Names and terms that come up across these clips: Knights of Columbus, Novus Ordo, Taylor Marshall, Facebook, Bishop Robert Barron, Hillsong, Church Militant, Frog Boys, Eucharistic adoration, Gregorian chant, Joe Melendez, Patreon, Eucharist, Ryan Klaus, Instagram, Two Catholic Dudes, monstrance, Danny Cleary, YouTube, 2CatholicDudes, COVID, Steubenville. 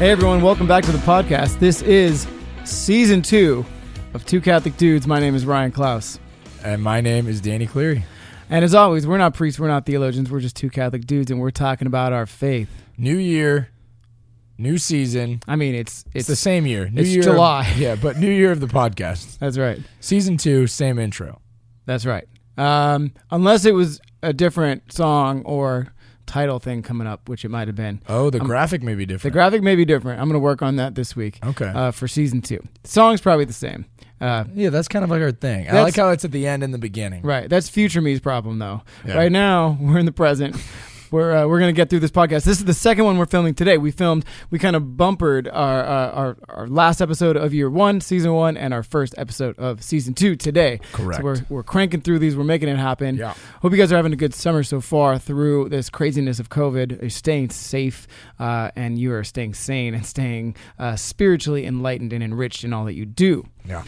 Hey everyone, welcome back to the podcast. This is season 2 of Two Catholic Dudes. My name is Ryan Klaus. And my name is Danny Cleary. And as always, we're not priests, we're not theologians, we're just two Catholic dudes, and we're talking about our faith. New year, new season. I mean, it's the same year. It's July. Yeah, but new year of the podcast. That's right. Season 2, same intro. That's right. Unless it was a different song or title thing coming up, which it might have been. Oh, the graphic may be different. The graphic may be different. I'm going to work on that this week. Okay. For season 2. The song's probably the same. Yeah, that's kind of like our thing. I like how it's at the end and the beginning. Right. That's future me's problem, though. Yeah. Right now, we're in the present. We're going to get through this podcast. This is the second one we're filming today. We kind of bumpered our last episode of year 1, season 1, and our first episode of season 2 today. Correct. So we're cranking through these. We're making it happen. Yeah. Hope you guys are having a good summer so far through this craziness of COVID. You're staying safe, and you are staying sane and staying spiritually enlightened and enriched in all that you do. Yeah.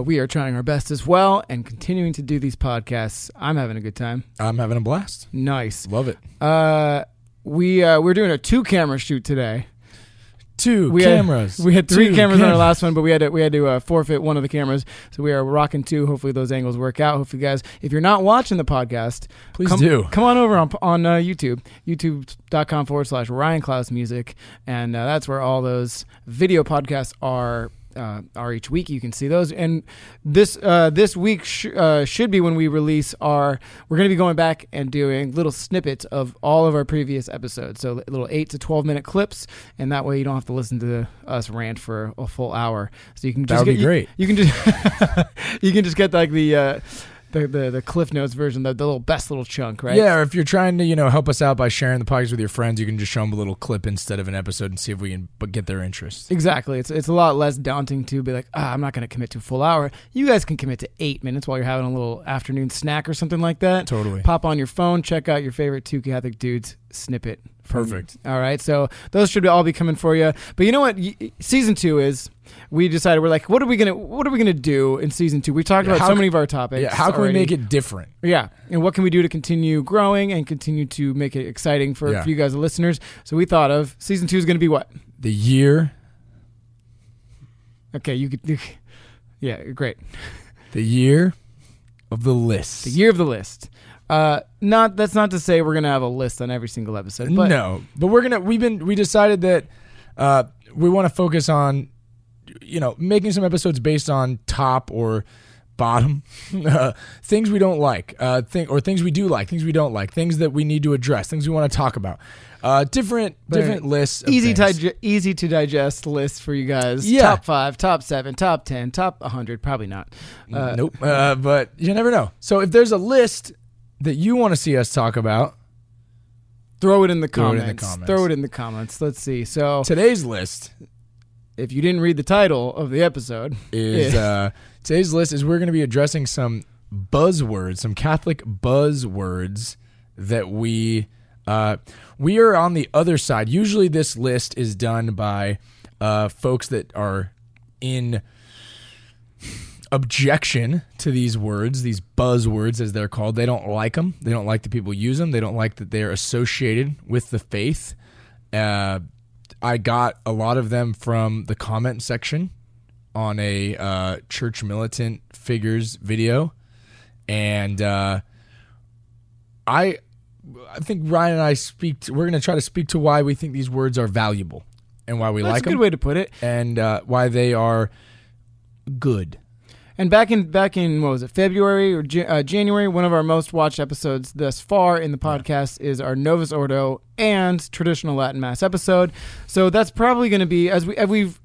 We are trying our best as well and continuing to do these podcasts. I'm having a good time. I'm having a blast. Nice. Love it. We're doing a 2-camera shoot today. We had 3 cameras on our last one, but we had to forfeit one of the cameras. So we are rocking 2. Hopefully those angles work out. Hopefully, guys, if you're not watching the podcast, please come on over on YouTube, youtube.com/Ryan Klaus Music, and that's where all those video podcasts are each week. You can see those, and this week should be when we release we're going to be going back and doing little snippets of all of our previous episodes, so little 8 to 12 minute clips, and that way you don't have to listen to us rant for a full hour, so you can just great. You can just you can just get like the Cliff Notes version, the little best little chunk, right? Yeah, or if you're trying to, help us out by sharing the podcast with your friends, you can just show them a little clip instead of an episode and see if we can get their interest. Exactly. It's a lot less daunting to be like, I'm not going to commit to a full hour. You guys can commit to 8 minutes while you're having a little afternoon snack or something like that. Totally. Pop on your phone, check out your favorite Two Catholic Dudes snippet. Perfect. All right, so those should all be coming for you. But you know what? Season 2 is. We decided we're like, what are we gonna do in season 2? We talked about so many of our topics. Yeah, how can we make it different? Yeah, and what can we do to continue growing and continue to make it exciting for you guys, the listeners? So we thought of season 2 is going to be what? The year. Okay, you could. Yeah, great. The year of the list. The year of the list. That's not to say we're gonna have a list on every single episode. But no, but we decided that we want to focus on, making some episodes based on top or bottom things we don't like, or things we do like, things we don't like, things that we need to address, things we want to talk about. Different lists. Easy to digest lists for you guys. Yeah. Top 5, top 7, top 10, top 100. Probably not. Nope. But you never know. So if there's a list that you want to see us talk about, throw it in the comments. Let's see. So today's list, if you didn't read the title of the episode, today's list is we're going to be addressing some buzzwords, some Catholic buzzwords that we are on the other side. Usually this list is done by folks that are in objection to these words, these buzzwords as they're called. They don't like them. They don't like that people use them. They don't like that they're associated with the faith. I got a lot of them from the comment section on a Church Militant Figures video, and I think Ryan and I we're going to try to speak to why we think these words are valuable and why we like them. That's a good way to put it. And why they are good. And back in what was it, February or January, one of our most watched episodes thus far in the podcast is our Novus Ordo and traditional Latin Mass episode. So that's probably going to be, as we've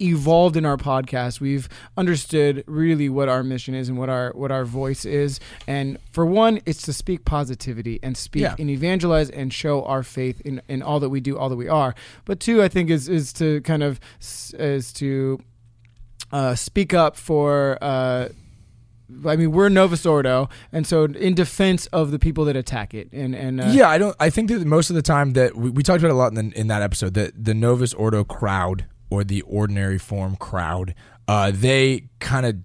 evolved in our podcast, we've understood really what our mission is and what our voice is. And for one, it's to speak positivity and and evangelize and show our faith in all that we do, all that we are. But two, I think is to kind of speak up for, we're Novus Ordo, and so in defense of the people that attack it. I think that most of the time that we talked about a lot in that episode, that the Novus Ordo crowd, or the ordinary form crowd, they kind of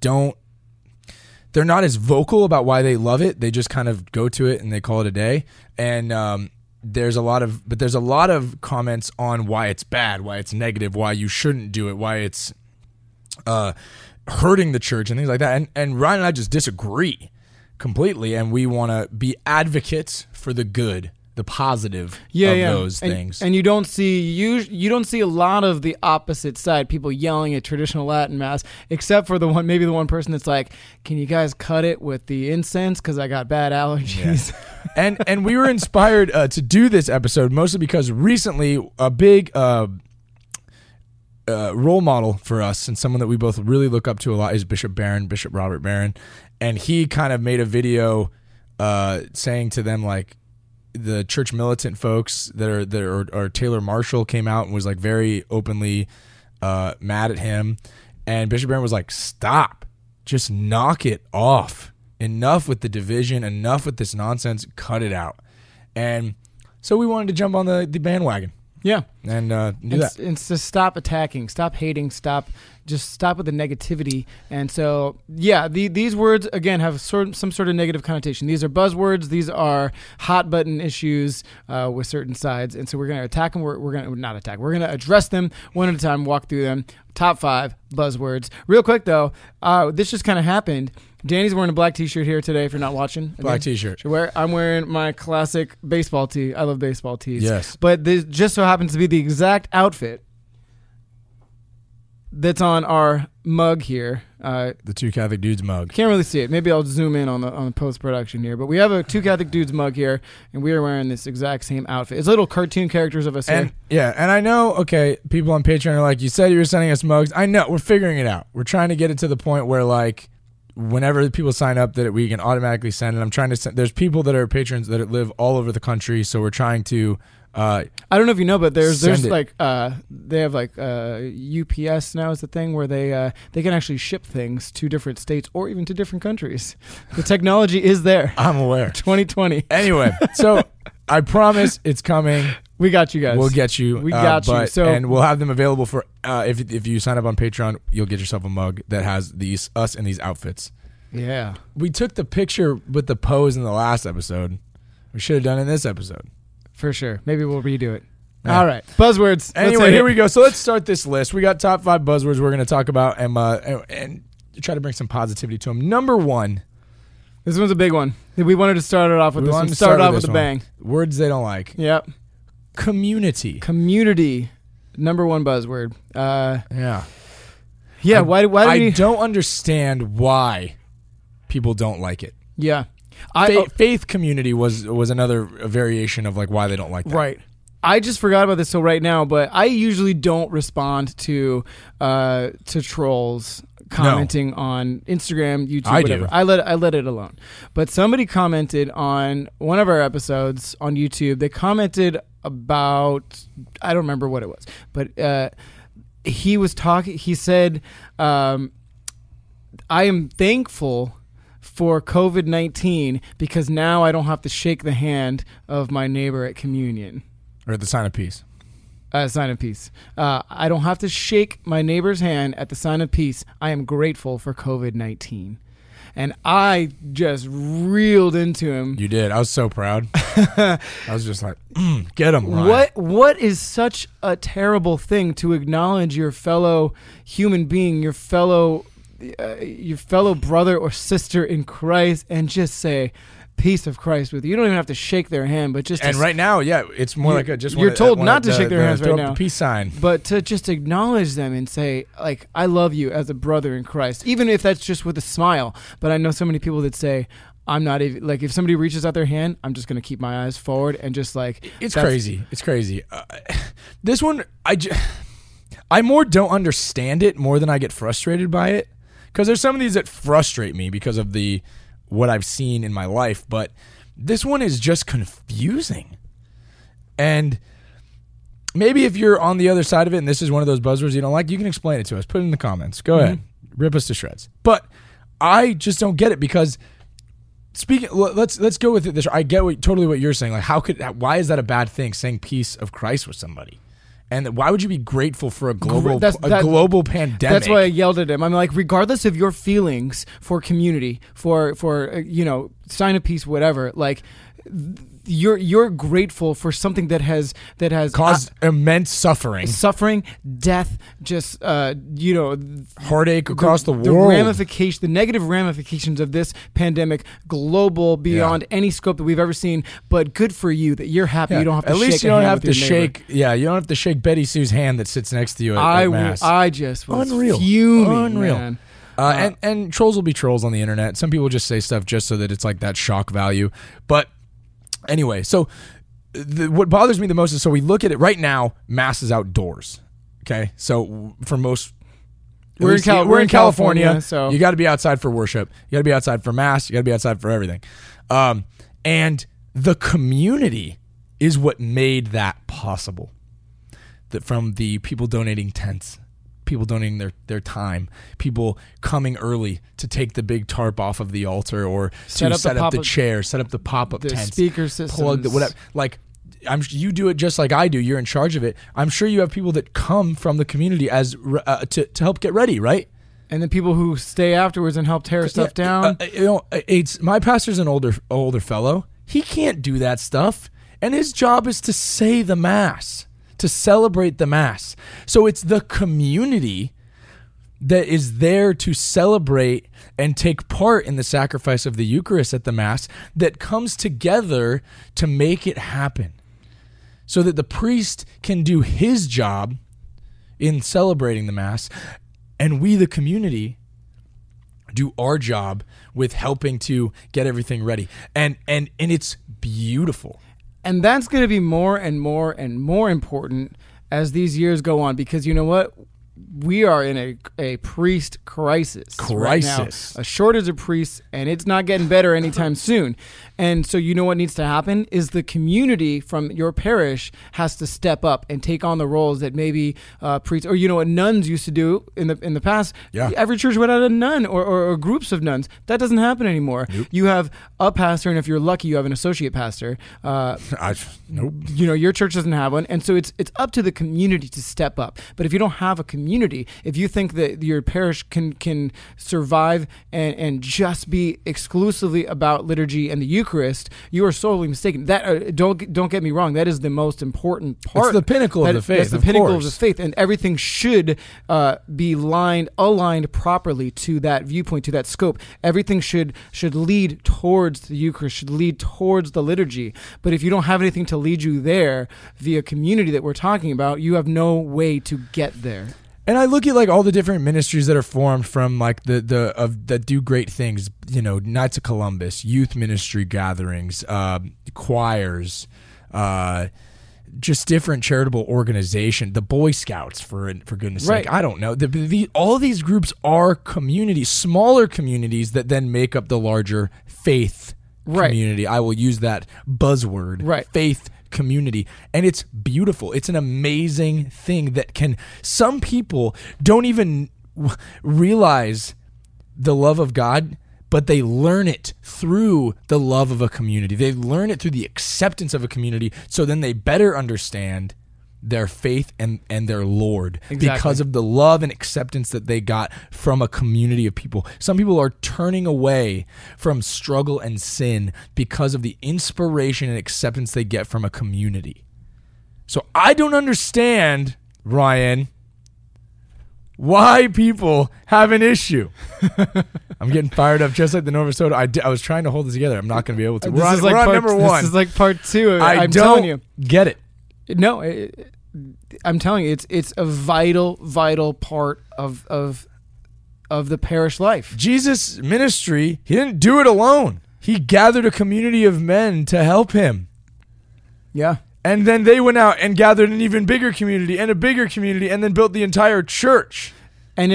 they're not as vocal about why they love it. They just kind of go to it and they call it a day. And there's a lot of comments on why it's bad, why it's negative, why you shouldn't do it, why it's hurting the church and things like that. And Ryan and I just disagree completely, and we want to be advocates for the good, the positive of those things. And you don't see you don't see a lot of the opposite side, people yelling at traditional Latin mass, except for the one person that's like, "Can you guys cut it with the incense? Because I got bad allergies." Yeah. and we were inspired to do this episode mostly because recently a big role model for us and someone that we both really look up to a lot is Bishop Robert Barron, and he kind of made a video saying to them like, the Church Militant folks that are there, or Taylor Marshall came out and was like very openly mad at him, and Bishop Barron was like, "Stop, just knock it off. Enough with the division. Enough with this nonsense. Cut it out." And so we wanted to jump on the bandwagon. Yeah, and do that. And to stop attacking, stop hating, just stop with the negativity. And so, yeah, these words again have some sort of negative connotation. These are buzzwords. These are hot button issues with certain sides. And so we're going to attack them. We're going to not attack. We're going to address them one at a time. Walk through them. Top 5 buzzwords. Real quick though, this just kind of happened. Danny's wearing a black t-shirt here today if you're not watching. Again, black t-shirt. I'm wearing my classic baseball tee. I love baseball tees. Yes. But this just so happens to be the exact outfit that's on our mug here. The Two Catholic Dudes mug. Can't really see it. Maybe I'll zoom in on the post-production here. But we have a Two Catholic Dudes mug here, and we are wearing this exact same outfit. It's little cartoon characters of us here. Yeah, and I know, okay, people on Patreon are like, you said you were sending us mugs. I know. We're figuring it out. We're trying to get it to the point where, like, whenever people sign up that we can automatically send it. I'm trying to send, there's people that are patrons that live all over the country. So we're trying to, I don't know if you know, but there's like, they have like, UPS now is the thing where they can actually ship things to different states or even to different countries. The technology is there. I'm aware. 2020. Anyway. So I promise it's coming. We got you guys. We'll get you. We got you. So, and we'll have them available for if you sign up on Patreon, you'll get yourself a mug that has these us in these outfits. Yeah. We took the picture with the pose in the last episode. We should have done it in this episode. For sure. Maybe we'll redo it. Yeah. All right. Buzzwords. Anyway, here we go. So let's start this list. We got top 5 buzzwords we're going to talk about and try to bring some positivity to them. Number 1. This one's a big one. We wanted to start it off with this one. Start off with a bang. Words they don't like. Yep. Community, number 1 buzzword. Yeah. Why I don't understand why people don't like it. Yeah, faith community was another variation of like why they don't like that. Right. I just forgot about this till right now, but I usually don't respond to trolls commenting on Instagram, YouTube, whatever. I let it alone. But somebody commented on one of our episodes on YouTube. They commented about, I don't remember what it was, but he was talking. He said, "I am thankful for COVID-19 because now I don't have to shake the hand of my neighbor at communion or at the sign of peace." Sign of peace. I don't have to shake my neighbor's hand at the sign of peace. I am grateful for COVID-19. And I just reeled into him. You did. I was so proud. I was just like, get him, Ryan. What is such a terrible thing to acknowledge your fellow human being, your fellow brother or sister in Christ, and just say, peace of Christ with you. You don't even have to shake their hand, but just right now, yeah, it's more like a just. You're told not to shake their hands right now. Peace sign, but to just acknowledge them and say, like, I love you as a brother in Christ, even if that's just with a smile. But I know so many people that say, I'm not even like if somebody reaches out their hand, I'm just gonna keep my eyes forward and just like it's crazy. It's crazy. This one, I more don't understand it more than I get frustrated by it because there's some of these that frustrate me because of the. What I've seen in my life, but this one is just confusing. And maybe if you're on the other side of it and this is one of those buzzwords you don't like, you can explain it to us. Put it in the comments. Go ahead. Rip us to shreds. But I just don't get it because speaking let's go with it this. I get totally what you're saying. Like why is that a bad thing saying peace of Christ with somebody? And why would you be grateful for a global pandemic? That's why I yelled at him. I'm like, regardless of your feelings for community, for sign of peace, whatever, like you're grateful for something that has caused immense suffering, death, just heartache across the world. The negative ramifications of this pandemic, global, beyond any scope that we've ever seen. But good for you that you're happy. Yeah. You don't have to. At least you don't have to shake. Yeah, you don't have to shake Betty Sue's hand that sits next to you. At Mass. I just was fuming, man. And trolls will be trolls on the internet. Some people just say stuff just so that it's like that shock value. But anyway, so what bothers me the most is, so we look at it right now, Mass is outdoors. Okay, so for most, we're in California, so you got to be outside for worship. You got to be outside for Mass. You got to be outside for everything. And the community is what made that possible. That from the people donating tents, people donating their time, people coming early to take the big tarp off of the altar or set up the chair, set up the pop-up tents, speaker systems, plug the whatever. Like, you do it just like I do. You're in charge of it. I'm sure you have people that come from the community as to help get ready, right? And then people who stay afterwards and help tear stuff down. It's my pastor's an older fellow. He can't do that stuff, and his job is to say the Mass, to celebrate the Mass. So it's the community that is there to celebrate and take part in the sacrifice of the Eucharist at the Mass that comes together to make it happen, so that the priest can do his job in celebrating the Mass, and we, the community, do our job with helping to get everything ready. And it's beautiful. And that's going to be more and more and more important as these years go on, because you know what? We are in a priest crisis right now. A shortage of priests, and it's not getting better anytime soon. And so you know what needs to happen is the community from your parish has to step up and take on the roles that maybe priests, or you know what nuns used to do in the past. Yeah. Every church went out a nun or groups of nuns. That doesn't happen anymore. Nope. You have a pastor, and if you're lucky, you have an associate pastor. You know, your church doesn't have one, and so it's up to the community to step up. But if you don't have a community, if you think that your parish can survive and just be exclusively about liturgy and the Eucharist, you are sorely mistaken. That don't get me wrong. That is the most important part. It's the pinnacle of the faith. It's the pinnacle of the faith, and everything should be aligned properly to that viewpoint, to that scope. Everything should lead towards the Eucharist, should lead towards the liturgy. But if you don't have anything to lead you there via community that we're talking about, you have no way to get there. And I look at like all the different ministries that are formed from like the that do great things, you know, Knights of Columbus, youth ministry gatherings, choirs, just different charitable organization, the Boy Scouts for goodness sake, I don't know. All these groups are communities, smaller communities that then make up the larger faith community. I will use that buzzword, faith community, and it's beautiful. It's an amazing thing that some people don't even realize the love of God, but they learn it through the love of a community. They learn it through the acceptance of a community, so then they better understand their faith and their Lord because of the love and acceptance that they got from a community of people. Some people are turning away from struggle and sin because of the inspiration and acceptance they get from a community. So I don't understand, Ryan, why people have an issue. I'm getting fired up just like the Novus Ordo. I was trying to hold this together. I'm not going to be able to. We're on number one. This is like part two. I'm telling you. Get it. No, I'm telling you, it's a vital part of the parish life. Jesus' ministry, he didn't do it alone. He gathered a community of men to help him. Yeah. And then they went out and gathered an even bigger community and a bigger community and then built the entire church. And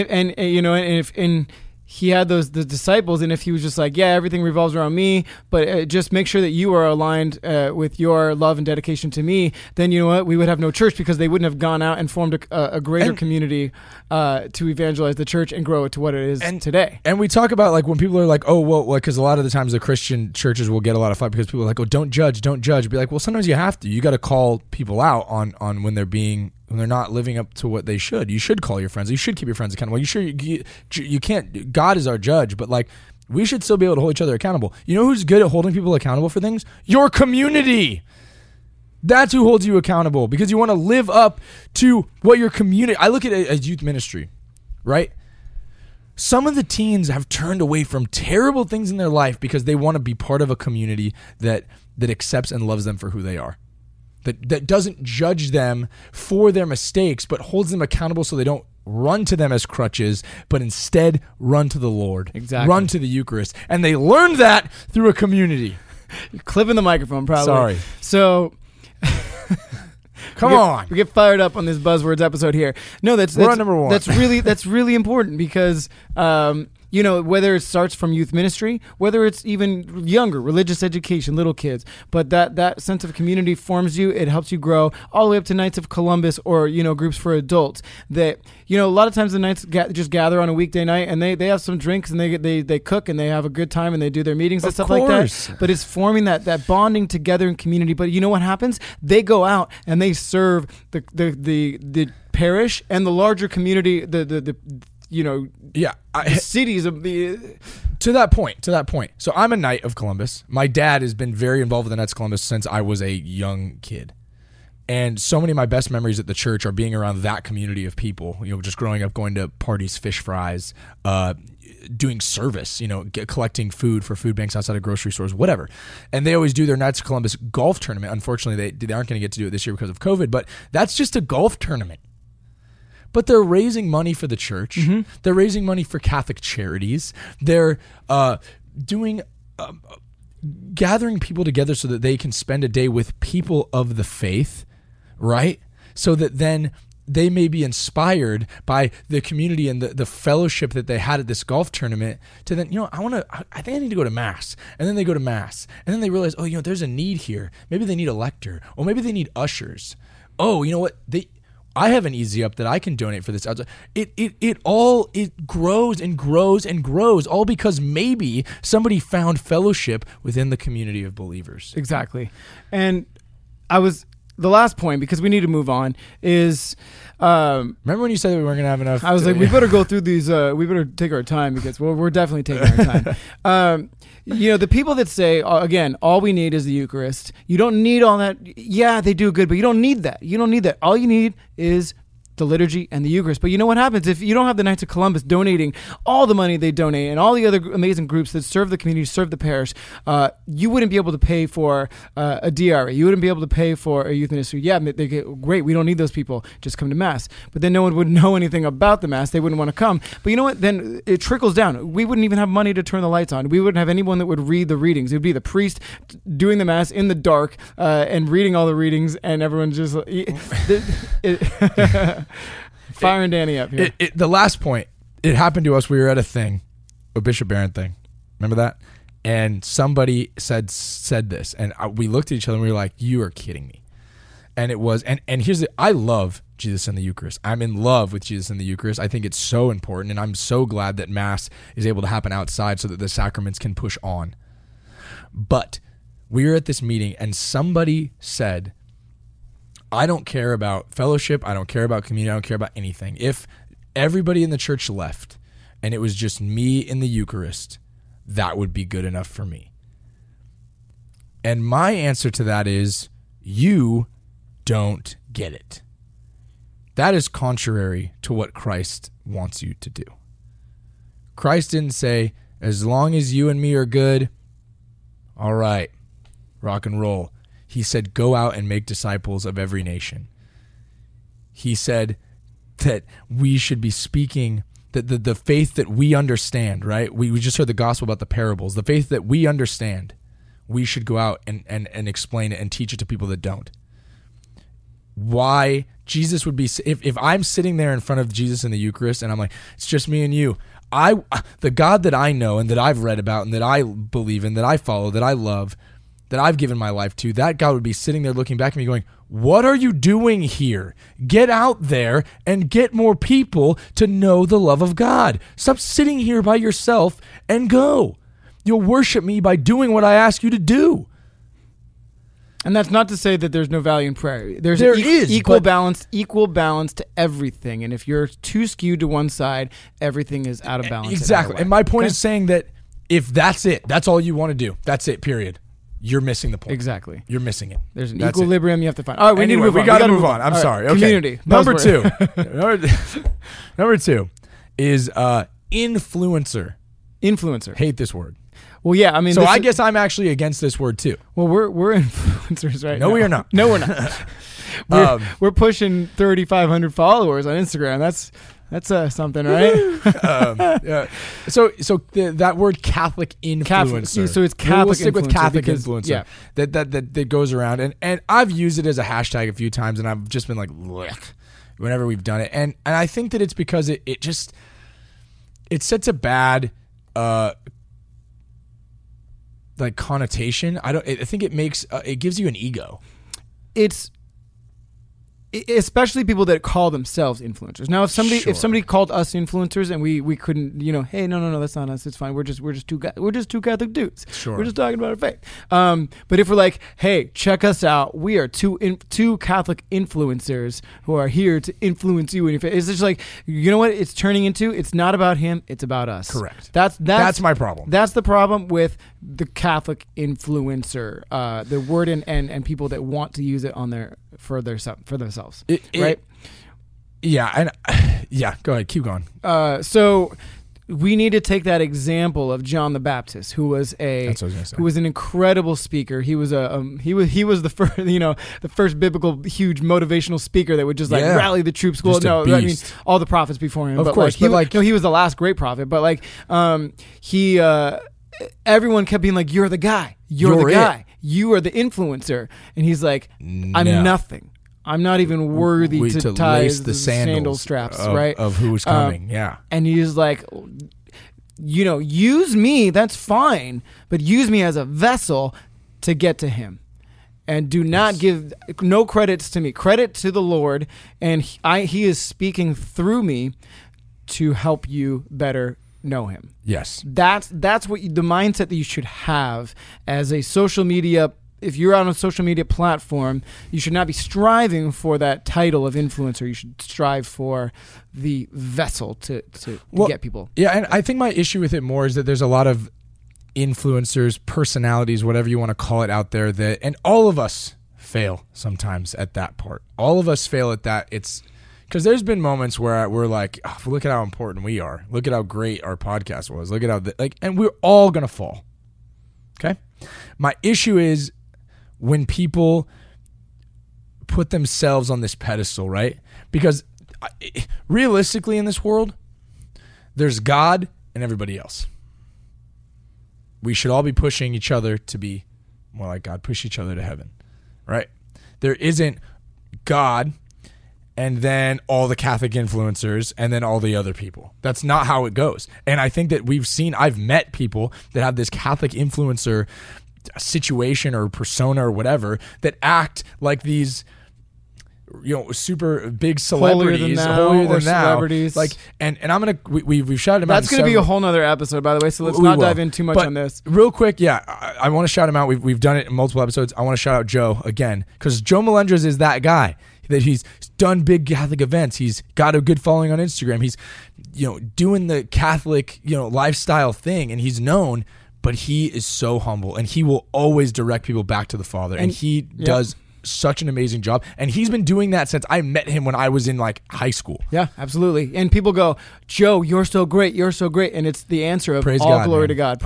he had the disciples, and if he was just like, yeah, everything revolves around me, but just make sure that you are aligned with your love and dedication to me, then you know what? We would have no church, because they wouldn't have gone out and formed a greater community to evangelize the church and grow it to what it is today. And we talk about like when people are like, oh, well, because a lot of the times the Christian churches will get a lot of fight because people are like, oh, don't judge. Be like, well, sometimes you have to. You got to call people out on when they're being... when they're not living up to what they should. You should call your friends. You should keep your friends accountable. You can't. God is our judge, but like We should still be able to hold each other accountable. You know who's good at holding people accountable for things? Your community. That's who holds you accountable, because you want to live up to what your community... I look at it as youth ministry, right? Some of the teens have turned away from terrible things in their life because they want to be part of a community that accepts and loves them for who they are, that doesn't judge them for their mistakes, but holds them accountable so they don't run to them as crutches, but instead run to the Lord. Exactly. Run to the Eucharist. And they learned that through a community. You're clipping the microphone, probably. Sorry. So... Come on. We get fired up on this buzzwords episode here. No, we're on number one. That's really important, because whether it starts from youth ministry, whether it's even younger, religious education, little kids, but that sense of community forms you, it helps you grow all the way up to Knights of Columbus or, groups for adults that, a lot of times the Knights just gather on a weekday night and they have some drinks and they cook and they have a good time and they do their meetings and stuff like that. But it's forming that bonding together in community. But you know what happens? They go out and they serve the parish and the larger community, cities of the... To that point. So I'm a Knight of Columbus. My dad has been very involved with the Knights of Columbus since I was a young kid. And so many of my best memories at the church are being around that community of people, just growing up, going to parties, fish fries, doing service, collecting food for food banks outside of grocery stores, whatever. And they always do their Knights of Columbus golf tournament. Unfortunately, they aren't going to get to do it this year because of COVID, but that's just a golf tournament. But they're raising money for the church. Mm-hmm. They're raising money for Catholic charities. They're gathering people together so that they can spend a day with people of the faith, right? So that then they may be inspired by the community and the fellowship that they had at this golf tournament to then, I think I need to go to mass. And then they go to mass. And then they realize, there's a need here. Maybe they need a lector. Or maybe they need ushers. Oh, you know what? I have an easy up that I can donate for this. It all grows and grows and grows, all because maybe somebody found fellowship within the community of believers. Exactly. And the last point, because we need to move on, is remember when you said that we weren't going to have enough? I was like, we better go through these. We better take our time, because we're definitely taking our time. The people that say, again, all we need is the Eucharist. You don't need all that. Yeah, they do good, but you don't need that. You don't need that. All you need is the liturgy and the Eucharist. But you know what happens if you don't have the Knights of Columbus donating all the money they donate and all the other amazing groups that serve the community, serve the parish, you wouldn't be able to pay for a DRA. You wouldn't be able to pay for a youth ministry. Yeah, they get great. We don't need those people. Just come to Mass. But then no one would know anything about the Mass. They wouldn't want to come. But you know what? Then it trickles down. We wouldn't even have money to turn the lights on. We wouldn't have anyone that would read the readings. It would be the priest doing the Mass in the dark and reading all the readings, and everyone's just... Firing Danny up here. The last point, it happened to us. We were at a thing, a Bishop Barron thing. Remember that? And somebody said this, and we looked at each other and we were like, "You are kidding me." And it was, and here's I love Jesus and the Eucharist. I'm in love with Jesus and the Eucharist. I think it's so important, and I'm so glad that Mass is able to happen outside so that the sacraments can push on. But we were at this meeting, and somebody said, I don't care about fellowship. I don't care about community. I don't care about anything. If everybody in the church left and it was just me in the Eucharist, that would be good enough for me. And my answer to that is, you don't get it. That is contrary to what Christ wants you to do. Christ didn't say, as long as you and me are good, all right, rock and roll. He said, go out and make disciples of every nation. He said that we should be speaking that the faith that we understand, right? We just heard the gospel about the parables. The faith that we understand, we should go out and explain it and teach it to people that don't. Why Jesus would be, if I'm sitting there in front of Jesus in the Eucharist and I'm like, it's just me and you. The God that I know and that I've read about and that I believe in, that I follow, that I love, that I've given my life to, that God would be sitting there looking back at me going, what are you doing here? Get out there and get more people to know the love of God. Stop sitting here by yourself and go. You'll worship me by doing what I ask you to do. And that's not to say that there's no value in prayer. There's equal balance to everything. And if you're too skewed to one side, everything is out of balance. Exactly. And my point is saying that If that's it, that's all you want to do, that's it, period, you're missing the point. Exactly. You're missing it. There's an equilibrium you have to find. All right, we need to move on. We got to move on. I'm sorry. Right. Okay. Community. Number two. Number two is influencer. Influencer. Hate this word. Well, yeah, I mean, so I guess I'm actually against this word too. Well, we're influencers right now. No, we are not. No, we're not. We're pushing 3,500 followers on Instagram. That's something, right? So that word Catholic influencer. So it's Catholic. We'll stick with Catholic influencer. Yeah. That goes around, and I've used it as a hashtag a few times, and I've just been like, blech, whenever we've done it, and I think that it's because it sets a bad like connotation. I think it makes it gives you an ego. Especially people that call themselves influencers. Now, if somebody called us influencers and we couldn't, hey, no, that's not us. It's fine. We're just two Catholic dudes. Sure. We're just talking about our faith. But if we're like, hey, check us out. We are two Catholic influencers who are here to influence you in your faith. It's just like, you know what? It's turning into. It's not about him. It's about us. Correct. That's my problem. That's the problem with the Catholic influencer. The word and people that want to use it on for themselves. Right? Yeah, go ahead, keep going. So we need to take that example of John the Baptist, who was an incredible speaker. He was the first, the first biblical huge motivational speaker that would just rally the troops. Well, all the prophets before him, he was the last great prophet. But everyone kept being like, "You're the guy. You're the guy. You are the influencer." And he's like, "I'm nothing. I'm not even worthy to tie the sandal straps of who's coming." Yeah. And he's like, use me. That's fine. But use me as a vessel to get to him. And do not give no credits to me. Credit to the Lord. And he is speaking through me to help you better know him. Yes. That's what the mindset that you should have as a social media. If you're on a social media platform, you should not be striving for that title of influencer. You should strive for the vessel to get people. Yeah, and I think my issue with it more is that there's a lot of influencers, personalities, whatever you want to call it out there, and all of us fail sometimes at that part. All of us fail at that. It's because there's been moments where we're like, oh, look at how important we are. Look at how great our podcast was. Look at how, and we're all going to fall. Okay? My issue is, when people put themselves on this pedestal, right? Because realistically in this world, there's God and everybody else. We should all be pushing each other to be more like God, push each other to heaven, right? There isn't God and then all the Catholic influencers and then all the other people. That's not how it goes. And I think that I've met people that have this Catholic influencer situation or persona or whatever that act like these, super big celebrities, holier than thou. Like, and I'm gonna we've shouted him out. That's gonna be a whole nother episode, by the way. So let's not dive in too much on this. Real quick, I want to shout him out. We've done it in multiple episodes. I want to shout out Joe again because Joe Melendez is that guy that he's done big Catholic events. He's got a good following on Instagram. He's doing the Catholic lifestyle thing, and he's known. But he is so humble, and he will always direct people back to the Father. And he does such an amazing job. And he's been doing that since I met him when I was in high school. Yeah, absolutely. And people go, Joe, you're so great. You're so great. And it's the answer of all glory to God.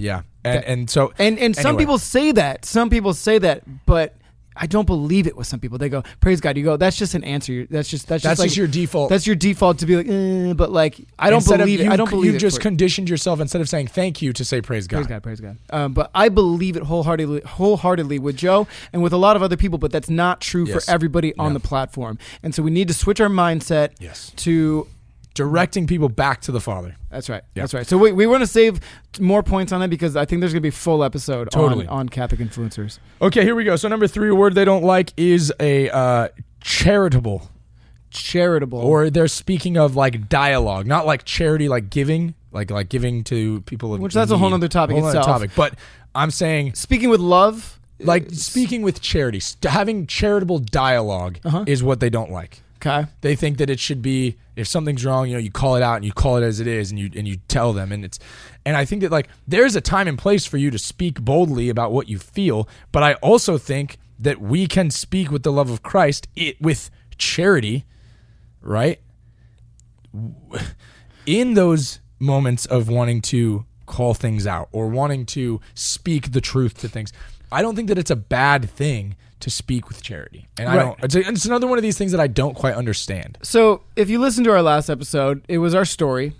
Yeah. And anyway. Some people say that, but I don't believe it with some people. They go, praise God. You go, that's just an answer. That's just your default. That's your default to be like, I don't believe it. You've just conditioned yourself instead of saying thank you to say praise God. Praise God. But I believe it wholeheartedly with Joe and with a lot of other people, but that's not true for everybody on the platform. And so we need to switch our mindset to directing people back to the Father. That's right. Yeah. That's right. So we want to save more points on that because I think there's going to be a full episode on Catholic influencers. Okay, here we go. So number three, a word they don't like is a charitable. Charitable. Or they're speaking of like dialogue, not like charity, like giving. Like giving to people. Which that's a whole other topic itself. But I'm saying... Speaking with love. Like speaking with charity. Having charitable dialogue is what they don't like. Okay. They think that it should be, if something's wrong, you know, you call it out and you call it as it is, and you tell them, and it's, and I think that like there's a time and place for you to speak boldly about what you feel, but I also think that we can speak with the love of Christ, with charity, right? In those moments of wanting to call things out or wanting to speak the truth to things, I don't think that it's a bad thing to speak with charity. And right. I don't, it's another one of these things that I don't quite understand. So if you listen to our last episode, it was our story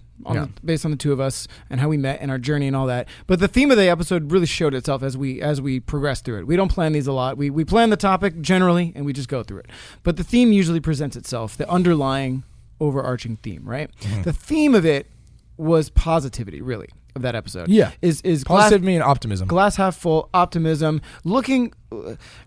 based on the two of us and how we met and our journey and all that. But the theme of the episode really showed itself as we progressed through it. We don't plan these a lot. We plan the topic generally and we just go through it. But the theme usually presents itself, the underlying overarching theme, right? Mm-hmm. The theme of it was positivity, really, of that episode. Yeah. Is positive mean optimism. Glass half full, optimism, looking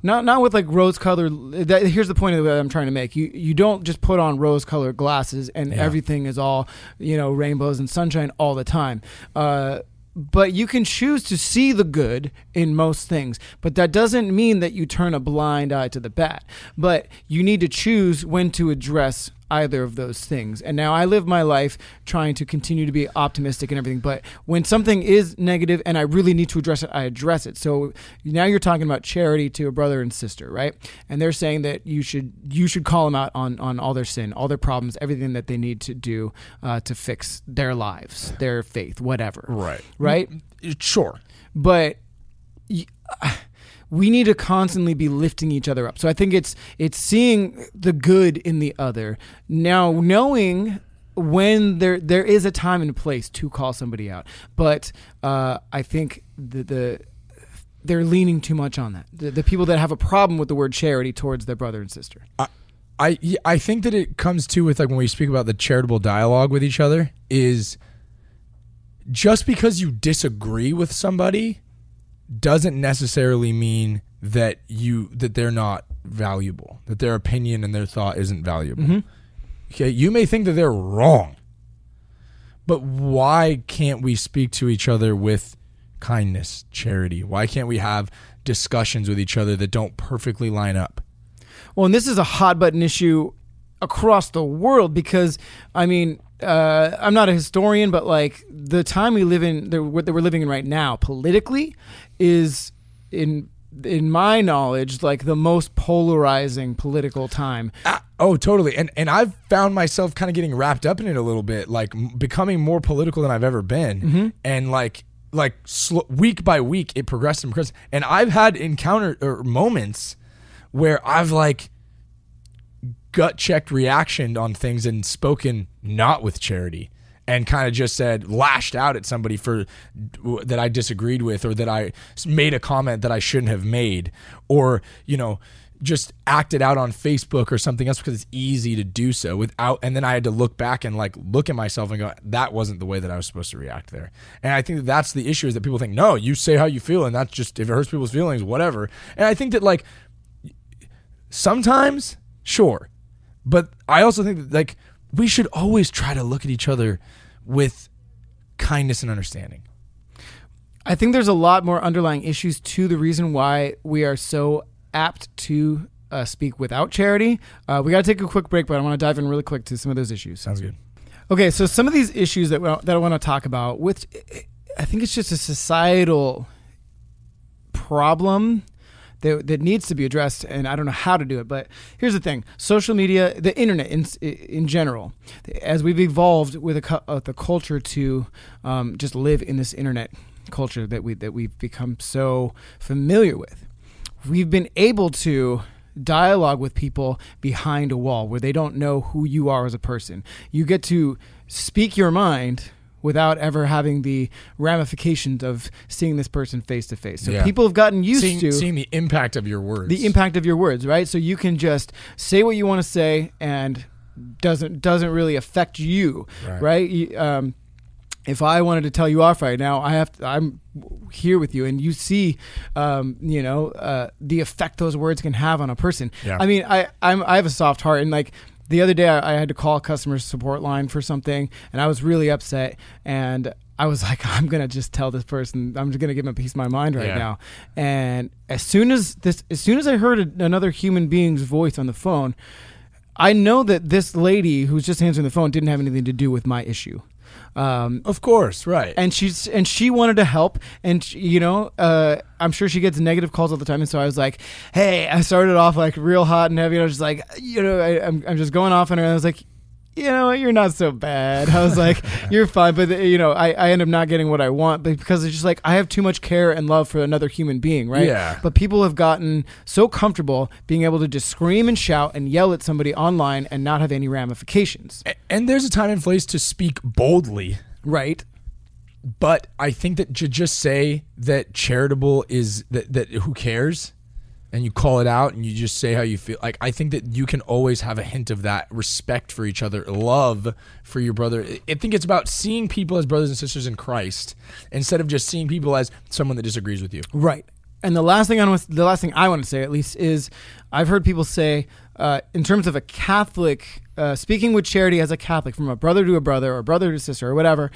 not with like rose color. Here's the point of what I'm trying to make. You don't just put on rose colored glasses and everything is all, you know, rainbows and sunshine all the time. But you can choose to see the good in most things, but that doesn't mean that you turn a blind eye to the bad. But you need to choose when to address either of those things. And now I live my life trying to continue to be optimistic and everything, but when something is negative and I really need to address it, I address it. So now you're talking about charity to a brother and sister, right? And they're saying that you should call them out on all their sin, all their problems, everything that they need to do to fix their lives, their faith, whatever. Right? Sure. But we need to constantly be lifting each other up. So I think it's seeing the good in the other. Now, knowing when there is a time and place to call somebody out. But I think they're leaning too much on that. The people that have a problem with the word charity towards their brother and sister. I think that it comes to with like when we speak about the charitable dialogue with each other is just because you disagree with somebody doesn't necessarily mean that that they're not valuable, that their opinion and their thought isn't valuable. Mm-hmm. Okay, you may think that they're wrong, but why can't we speak to each other with kindness, charity? Why can't we have discussions with each other that don't perfectly line up? Well, and this is a hot button issue across the world because, I mean, I'm not a historian, but like the time we live in, that we're living in right now, politically, is in my knowledge like the most polarizing political time. Oh, totally. And I've found myself kind of getting wrapped up in it a little bit, like becoming more political than I've ever been, and like week by week it progressed and progressed. And I've had moments where I've like gut-checked reaction on things and spoken not with charity and kind of just lashed out at somebody for that I disagreed with or that I made a comment that I shouldn't have made or, you know, just acted out on Facebook or something else because it's easy to do so without. And then I had to look back and like look at myself and go, that wasn't the way that I was supposed to react there. And I think that that's the issue is that people think, no, you say how you feel and that's just, if it hurts people's feelings, whatever. And I think that like sometimes, sure. But I also think that like we should always try to look at each other with kindness and understanding. I think there's a lot more underlying issues to the reason why we are so apt to speak without charity. We got to take a quick break, but I want to dive in really quick to some of those issues. Sounds good. Okay, so some of these issues that I want to talk about, with I think it's just a societal problem that needs to be addressed, and I don't know how to do it. But here's the thing. Social media, the internet in general, as we've evolved with the culture to just live in this internet culture that we've become so familiar with, we've been able to dialogue with people behind a wall where they don't know who you are as a person. You get to speak your mind without ever having the ramifications of seeing this person face to face. So people have gotten used to seeing the impact of your words. The impact of your words, right? So you can just say what you want to say and doesn't really affect you, right? If I wanted to tell you off right now, I'm here with you, and you see, the effect those words can have on a person. Yeah. I mean, I have a soft heart, and like, the other day I had to call a customer support line for something and I was really upset and I was like, I'm going to just tell this person, I'm just going to give him a piece of my mind right now. And as soon as I heard another human being's voice on the phone, I know that this lady who's just answering the phone didn't have anything to do with my issue. Of course, right. And she wanted to help, and she, you know, I'm sure she gets negative calls all the time. And so I was like, hey, I started off like real hot and heavy. And I was just like, you know, I'm just going off on her. And I was like, you know, you're not so bad. I was like, you're fine. But, you know, I end up not getting what I want because it's just like I have too much care and love for another human being, right? Yeah. But people have gotten so comfortable being able to just scream and shout and yell at somebody online and not have any ramifications. And there's a time and place to speak boldly. Right. But I think that to just say that charitable is that who cares? And you call it out and you just say how you feel. Like, I think that you can always have a hint of that respect for each other, love for your brother. I think it's about seeing people as brothers and sisters in Christ instead of just seeing people as someone that disagrees with you. Right. And the last thing I want to say, at least, is I've heard people say, in terms of a Catholic, speaking with charity as a Catholic, from a brother to a brother or brother to sister or whatever,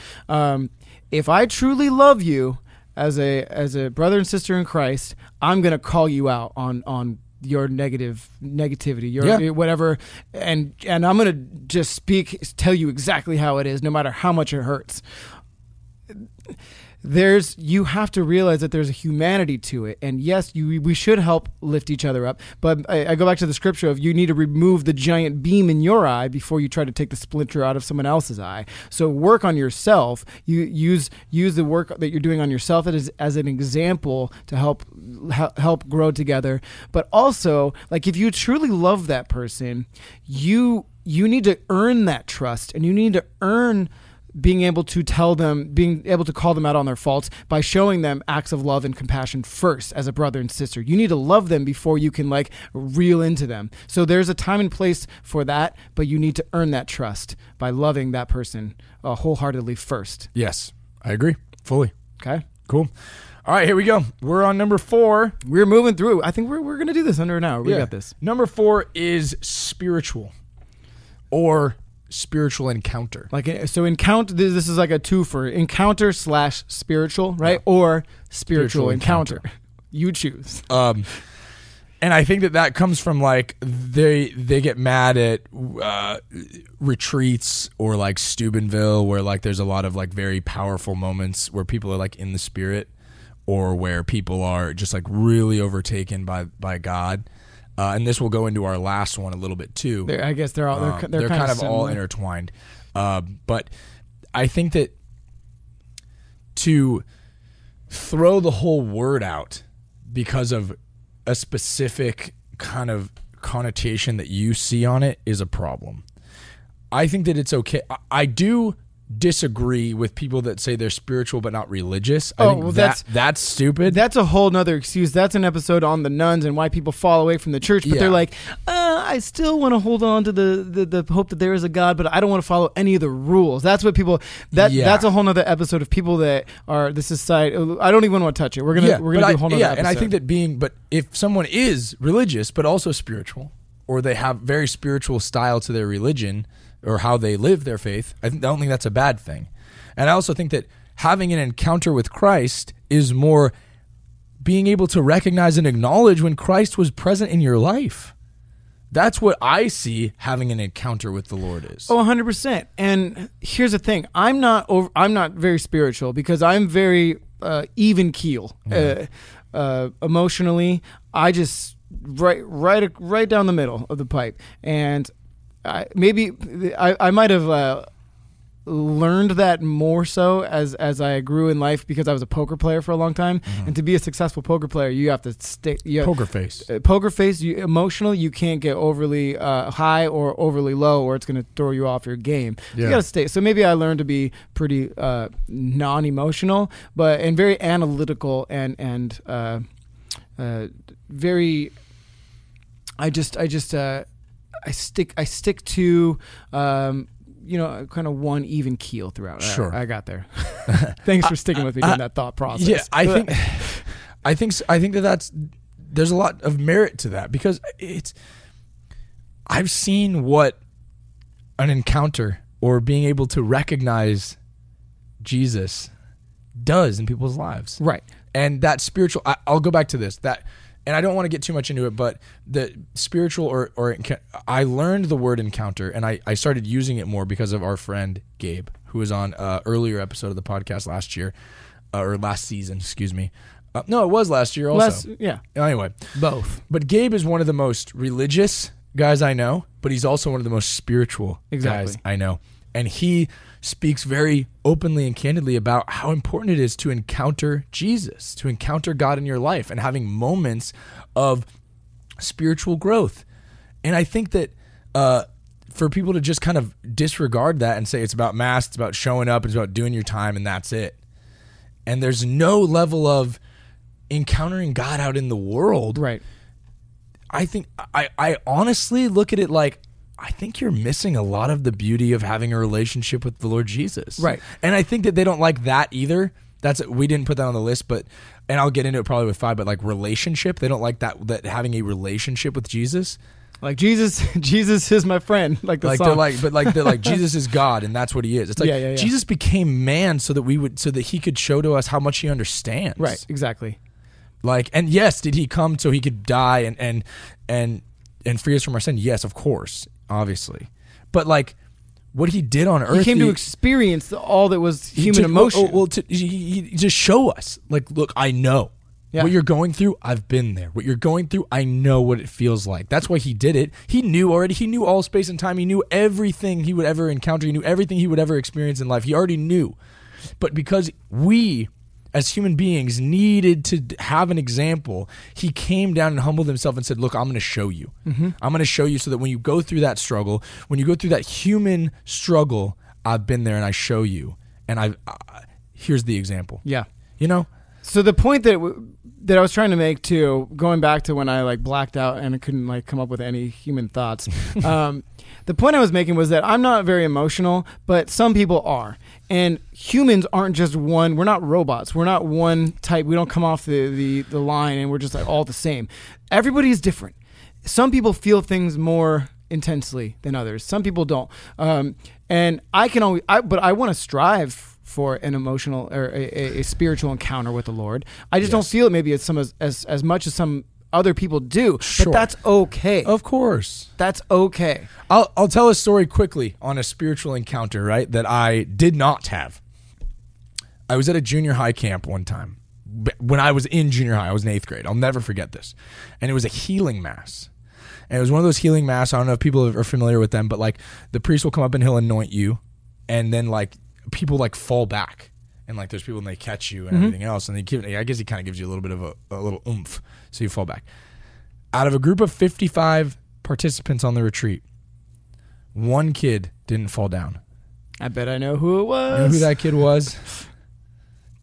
if I truly love you, as a brother and sister in Christ, I'm going to call you out on your negativity, whatever. And I'm going to just tell you exactly how it is, no matter how much it hurts. You have to realize that there's a humanity to it. And yes, we should help lift each other up. But I go back to the scripture of you need to remove the giant beam in your eye before you try to take the splinter out of someone else's eye. So work on yourself. You use the work that you're doing on yourself as an example to help grow together. But also, like, if you truly love that person, you need to earn that trust, and you need to earn being able to call them out on their faults by showing them acts of love and compassion first as a brother and sister. You need to love them before you can like reel into them. So there's a time and place for that, but you need to earn that trust by loving that person wholeheartedly first. Yes, I agree fully. Okay, cool. All right, here we go. We're on number 4. We're moving through. I think we're going to do this under an hour. We got this. Number 4 is spiritual or spiritual encounter. Like, so encounter, this is like a twofer, encounter / spiritual, right? Yeah. Or spiritual encounter. You choose. And I think that comes from like they get mad at retreats or like Steubenville, where like there's a lot of like very powerful moments where people are like in the spirit, or where people are just like really overtaken by God. And this will go into our last one a little bit too. I guess they're kind of all intertwined. But I think that to throw the whole word out because of a specific kind of connotation that you see on it is a problem. I think that it's okay. I do disagree with people that say they're spiritual but not religious. I think that's stupid. That's a whole nother excuse. That's an episode on the nuns and why people fall away from the church, but they're like, I still want to hold on to the hope that there is a God, but I don't want to follow any of the rules. That's what people that's a whole nother episode of people that are the society. I don't even want to touch it. We're gonna do a whole nother episode. And I think that if someone is religious but also spiritual, or they have very spiritual style to their religion or how they live their faith, I don't think that's a bad thing. And I also think that having an encounter with Christ is more being able to recognize and acknowledge when Christ was present in your life. That's what I see having an encounter with the Lord is. Oh, 100%. And here's the thing. I'm not very spiritual because I'm very even keel. Mm-hmm. Emotionally, I just right down the middle of the pipe. And I might have learned that more so as I grew in life, because I was a poker player for a long time. Mm-hmm. And to be a successful poker player, you have to poker face, emotional. You can't get overly high or overly low, or it's going to throw you off your game. Yeah. You got to stay. So maybe I learned to be pretty non-emotional, and very analytical and very. I stick to, kind of one even keel throughout. Sure. I got there. Thanks for sticking with me during that thought process. Yeah, I think that there's a lot of merit to that, because I've seen what an encounter or being able to recognize Jesus does in people's lives. Right. And that spiritual, I'll go back to this, that and I don't want to get too much into it, but the spiritual or I learned the word encounter, and I started using it more because of our friend Gabe, who was on earlier episode of the podcast last year, or last season, excuse me. No, it was last year also. Yeah. Anyway. Both. But Gabe is one of the most religious guys I know, but he's also one of the most spiritual guys I know. And he speaks very openly and candidly about how important it is to encounter Jesus, to encounter God in your life, and having moments of spiritual growth. And I think that for people to just kind of disregard that and say it's about mass, it's about showing up, it's about doing your time, and that's it. And there's no level of encountering God out in the world. Right. I think I honestly look at it like, I think you're missing a lot of the beauty of having a relationship with the Lord Jesus. Right. And I think that they don't like that either. We didn't put that on the list, but, and I'll get into it probably with 5, but like relationship, they don't like that having a relationship with Jesus. Like Jesus is my friend. Like the song. They're like Jesus is God, and that's what he is. It's like Jesus became man so that he could show to us how much he understands. Right, exactly. Like, and yes, did he come so he could die and free us from our sin? Yes, of course, obviously. But like what he did on earth, he came to experience all that was human emotion. He just show us. Like, look, I know. Yeah. What you're going through, I've been there. What you're going through, I know what it feels like. That's why he did it. He knew already. He knew all space and time. He knew everything he would ever encounter. He knew everything he would ever experience in life. He already knew. But because we, as human beings, needed to have an example, he came down and humbled himself and said, look, I'm going to show you. Mm-hmm. I'm going to show you so that when you go through that struggle, when you go through that human struggle, I've been there and I show you. And here's the example. Yeah. You know? So the point that I was trying to make too, going back to when I like blacked out and I couldn't like come up with any human thoughts. The point I was making was that I'm not very emotional, but some people are. And humans aren't just one. We're not robots. We're not one type. We don't come off the line and we're just like all the same. Everybody's different. Some people feel things more intensely than others. Some people don't. And I can always, but I want to strive for an emotional or a spiritual encounter with the Lord. I just don't feel it maybe as much as some other people do. Sure. But that's okay. Of course. That's okay. I'll tell a story quickly on a spiritual encounter, right, that I did not have. I was at a junior high camp one time. When I was in junior high, I was in 8th grade. I'll never forget this. And it was a healing mass. And it was one of those healing mass. I don't know if people are familiar with them, but like the priest will come up and he'll anoint you. And then like people like fall back, and like there's people and they catch you and everything else, and I guess he kind of gives you a little bit of a little oomph, so you fall back. Out of a group of 55 participants on the retreat, one kid didn't fall down. I bet I know who it was. You know who that kid was?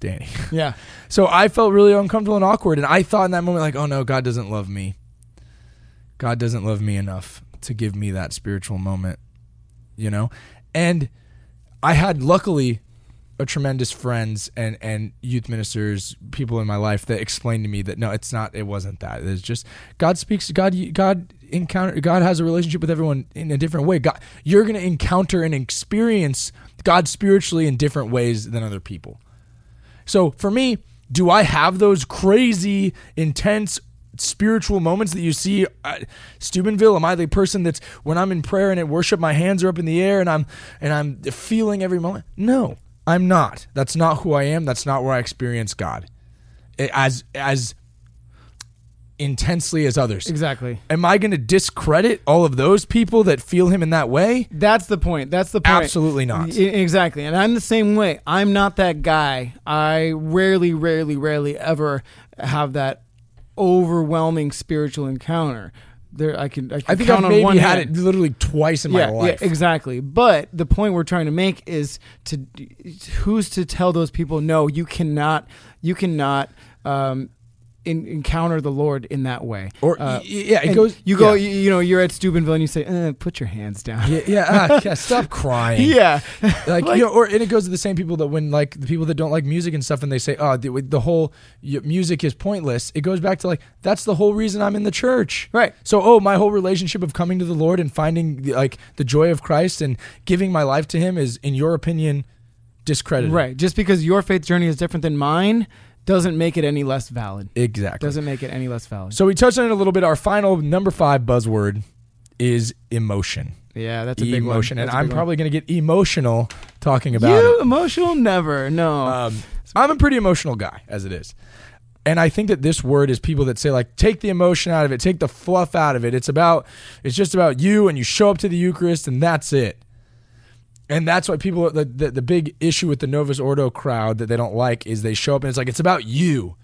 Danny. Yeah. So I felt really uncomfortable and awkward, and I thought in that moment like, oh no, God doesn't love me. God doesn't love me enough to give me that spiritual moment, you know? And I had, luckily, a tremendous friends and youth ministers, people in my life that explained to me that no, it's not, it wasn't that. It's just God speaks. God has a relationship with everyone in a different way. God, you're going to encounter and experience God spiritually in different ways than other people. So for me, do I have those crazy, intense spiritual moments that you see at Steubenville? Am I the person that's, when I'm in prayer and at worship, my hands are up in the air and I'm feeling every moment? No, I'm not. That's not who I am. That's not where I experience God as intensely as others. Exactly. Am I going to discredit all of those people that feel him in that way? That's the point. Absolutely not. Exactly. And I'm the same way. I'm not that guy. I rarely ever have that overwhelming spiritual encounter. There, I think I've maybe had it literally twice in my life. Yeah, exactly. But the point we're trying to make is who's to tell those people, no, you cannot encounter the Lord in that way. Or it goes. You go. Yeah. You know, you're at Steubenville and you say, put your hands down. Yeah, stop crying. Yeah, like you know. Or and it goes to the same people that when like the people that don't like music and stuff, and they say, oh, the whole music is pointless. It goes back to like that's the whole reason I'm in the church, right? So my whole relationship of coming to the Lord and finding like the joy of Christ and giving my life to Him is, in your opinion, discredited, right? Just because your faith journey is different than mine doesn't make it any less valid. Exactly. Doesn't make it any less valid. So we touched on it a little bit. Our final number 5 buzzword is emotion. Yeah, that's a big emotion. And I'm probably going to get emotional talking about it. You emotional? Never. No. I'm a pretty emotional guy as it is. And I think that this word is people that say, like, take the emotion out of it, take the fluff out of it. It's just about you, and you show up to the Eucharist and that's it. And that's why people, the big issue with the Novus Ordo crowd that they don't like is they show up and it's like, it's about you.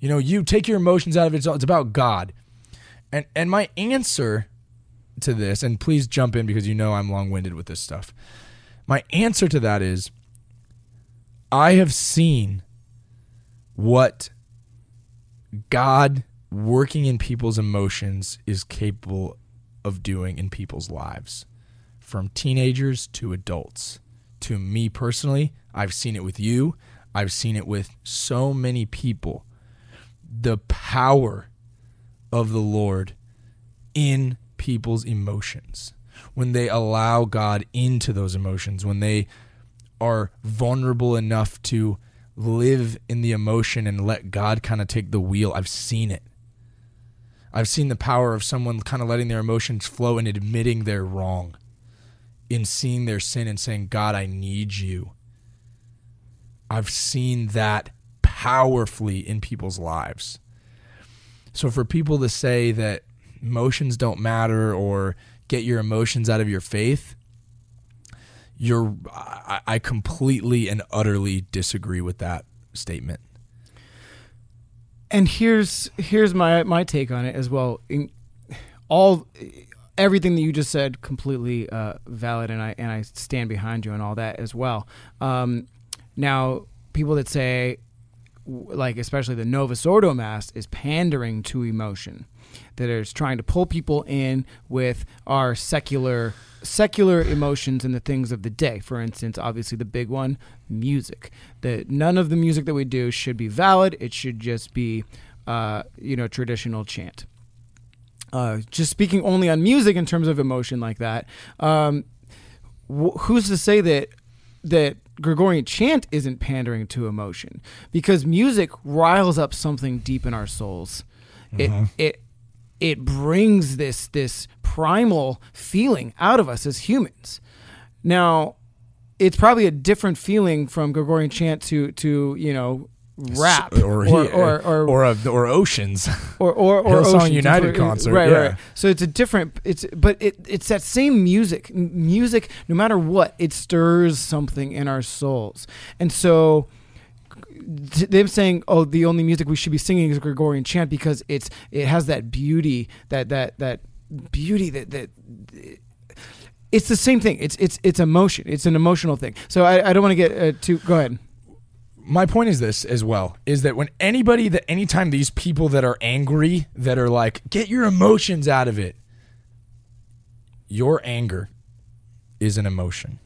You know, you take your emotions out of it. It's about God. And my answer to this, and please jump in because you know I'm long-winded with this stuff. My answer to that is I have seen what God working in people's emotions is capable of doing in people's lives. From teenagers to adults. To me personally, I've seen it with you. I've seen it with so many people. The power of the Lord in people's emotions. When they allow God into those emotions, when they are vulnerable enough to live in the emotion and let God kind of take the wheel. I've seen it. I've seen the power of someone kind of letting their emotions flow and admitting they're wrong. In seeing their sin and saying, God, I need you. I've seen that powerfully in people's lives. So for people to say that emotions don't matter or get your emotions out of your faith, I completely and utterly disagree with that statement. And here's my take on it as well. Everything that you just said, completely valid, and I stand behind you and all that as well. Now, people that say, like especially the Novus Ordo Mass, is pandering to emotion, that is trying to pull people in with our secular emotions and the things of the day. For instance, obviously the big one, music. That none of the music that we do should be valid. It should just be, traditional chant. Just speaking only on music in terms of emotion like that, who's to say that Gregorian chant isn't pandering to emotion? Because music riles up something deep in our souls. Mm-hmm. It brings this primal feeling out of us as humans. Now, it's probably a different feeling from Gregorian chant to rap or Oceans or Hillsong Oceans, United concert, right? Yeah. Right. So it's a different. It's that same music. Music, no matter what, it stirs something in our souls, and so. Them saying, "Oh, the only music we should be singing is Gregorian chant because it has that beauty, that beauty that it's the same thing. It's emotion. It's an emotional thing. So I don't want to get too. Go ahead. My point is this as well is that anytime these people that are angry that are like, get your emotions out of it. Your anger is an emotion.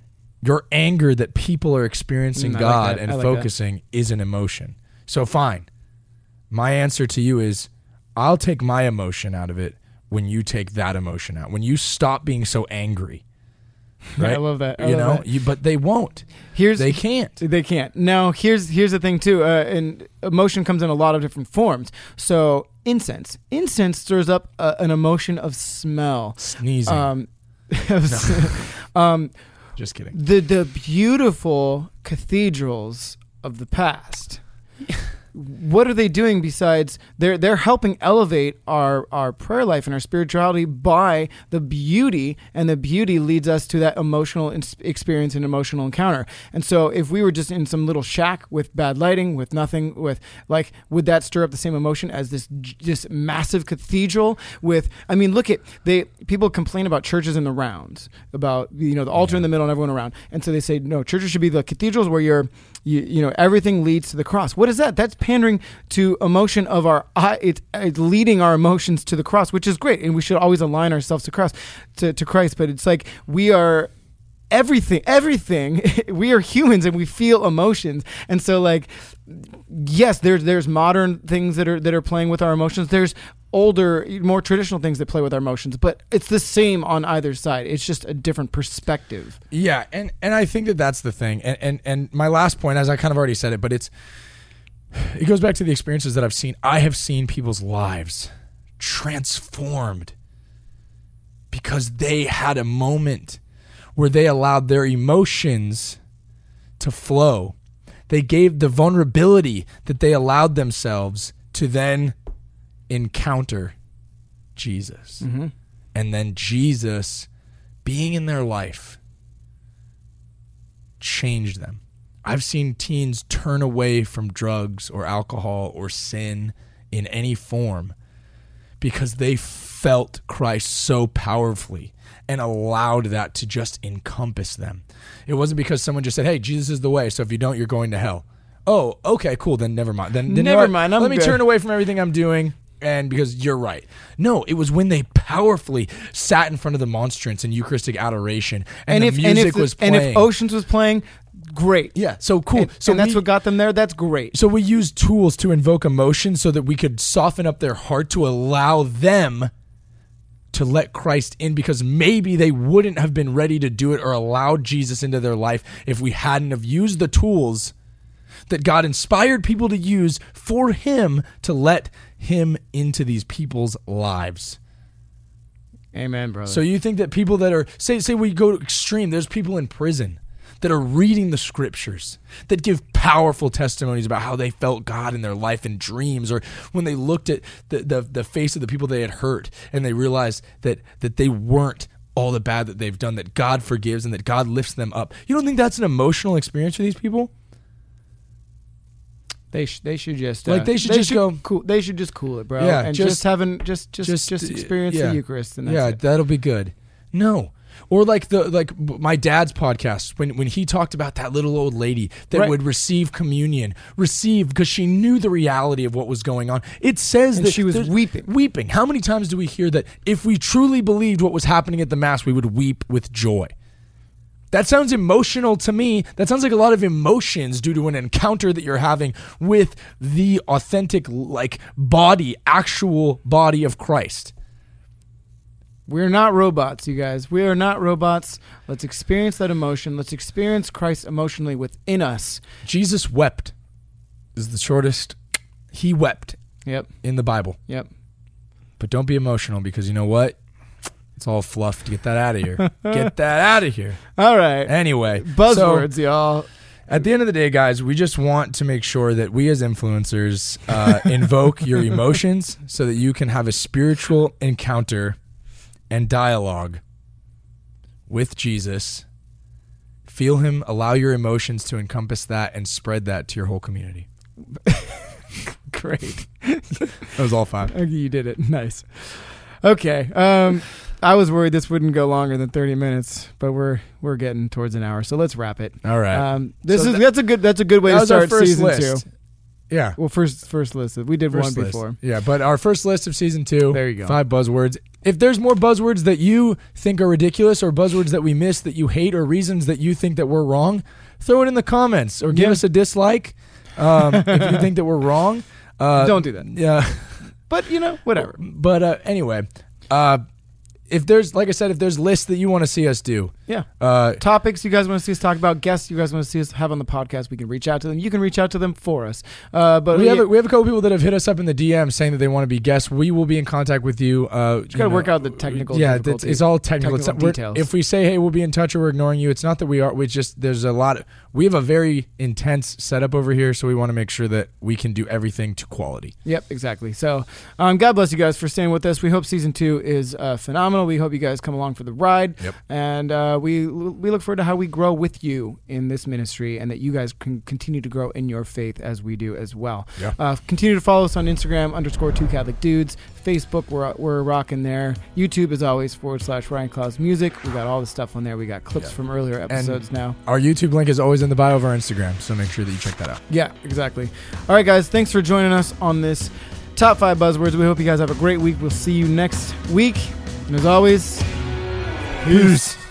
Your anger that people are experiencing God and focusing is an emotion. So fine. My answer to you is I'll take my emotion out of it when you take that emotion out. When you stop being so angry. Right? I love that. But they won't. They can't. They can't. Now, here's the thing too. And emotion comes in a lot of different forms. So incense stirs up an emotion of smell. Sneezing. Just kidding. The beautiful cathedrals of the past. What are they doing besides they're helping elevate our prayer life and our spirituality by the beauty, and the beauty leads us to that emotional experience and emotional encounter. And so if we were just in some little shack with bad lighting, with nothing, would that stir up the same emotion as this massive cathedral with, I mean, look at, people complain about churches in the rounds, about, the altar in the middle and everyone around. And so they say, no, churches should be the cathedrals where everything leads to the cross. What is that? That's pandering to emotion of our eye. It's leading our emotions to the cross, which is great, and we should always align ourselves to Christ. But it's like we are everything. We are humans, and we feel emotions. And so, like, yes, there's modern things that are playing with our emotions. There's older, more traditional things that play with our emotions, but it's the same on either side. It's just a different perspective. Yeah, and I think that's the thing. And my last point, as I kind of already said it, but it's it goes back to the experiences that I've seen. I have seen people's lives transformed because they had a moment where they allowed their emotions to flow. They gave the vulnerability that they allowed themselves to then encounter Jesus. Mm-hmm. And then Jesus being in their life changed them. I've seen teens turn away from drugs or alcohol or sin in any form because they felt Christ so powerfully and allowed that to just encompass them. It wasn't because someone just said, hey, Jesus is the way, so if you don't, you're going to hell. Oh, okay, cool, then never mind. Then never mind. Let me turn away from everything I'm doing. And because you're right. No, it was when they powerfully sat in front of the monstrance in Eucharistic adoration and the music was playing. And if Oceans was playing, great. Yeah, so cool. And that's what got them there? That's great. So we used tools to invoke emotion so that we could soften up their heart to allow them to let Christ in, because maybe they wouldn't have been ready to do it or allowed Jesus into their life if we hadn't have used the tools that God inspired people to use for him to let him into these people's lives. Amen, brother. So you think that people that are, say we go to extreme, there's people in prison that are reading the scriptures that give powerful testimonies about how they felt God in their life and dreams, or when they looked at the face of the people they had hurt and they realized that they weren't all the bad that they've done, that God forgives and that God lifts them up. You don't think that's an emotional experience for these people? They should just go. Cool. They should just cool it, bro. Yeah, and just experience the Eucharist. And that's it. That'll be good. No, or like my dad's podcast when he talked about that little old lady that would receive communion, because she knew the reality of what was going on. It says that she was weeping. How many times do we hear that? If we truly believed what was happening at the Mass, we would weep with joy. That sounds emotional to me. That sounds like a lot of emotions due to an encounter that you're having with the authentic, actual body of Christ. We're not robots, you guys. We are not robots. Let's experience that emotion. Let's experience Christ emotionally within us. Jesus wept is the shortest. He wept. Yep. In the Bible. Yep. But don't be emotional, because you know what? It's all fluff. Get that out of here. Get that out of here. All right. Anyway. Buzzwords, y'all. At the end of the day, guys, we just want to make sure that we as influencers invoke your emotions so that you can have a spiritual encounter and dialogue with Jesus. Feel him. Allow your emotions to encompass that and spread that to your whole community. Great. That was all 5. Okay, you did it. Nice. Okay. I was worried this wouldn't go longer than 30 minutes, but we're getting towards an hour, so let's wrap it. All right. That's a good way to start season 2. Yeah. Well, first list. We did first one before. List. Yeah, but our first list of season 2. There you go. 5 buzzwords. If there's more buzzwords that you think are ridiculous, or buzzwords that we missed that you hate, or reasons that you think that we're wrong, throw it in the comments or give us a dislike if you think that we're wrong. Don't do that. Yeah. But, whatever. But anyway, if there's lists that you want to see us do. Yeah. Topics you guys want to see us talk about, guests you guys want to see us have on the podcast, we can reach out to them. You can reach out to them for us. But we have a couple people that have hit us up in the DM saying that they want to be guests. We will be in contact with you. Just got to work out the technical difficulty. It's all technical details. If we say, hey, we'll be in touch, or we're ignoring you, it's not that we are. It's just there's a lot. We have a very intense setup over here, so we want to make sure that we can do everything to quality. Yep, exactly. So God bless you guys for staying with us. We hope season 2 is phenomenal. We hope you guys come along for the ride. Yep. And we look forward to how we grow with you in this ministry, and that you guys can continue to grow in your faith as we do as well. Yeah. Continue to follow us on Instagram _2CatholicDudes. Facebook, we're rocking there. YouTube is always /Ryan Klaus Music. We got all the stuff on there. We got clips from earlier episodes and now. Our YouTube link is always in the bio of our Instagram, so make sure that you check that out. Yeah, exactly. All right, guys. Thanks for joining us on this Top 5 Buzzwords. We hope you guys have a great week. We'll see you next week. And as always, peace.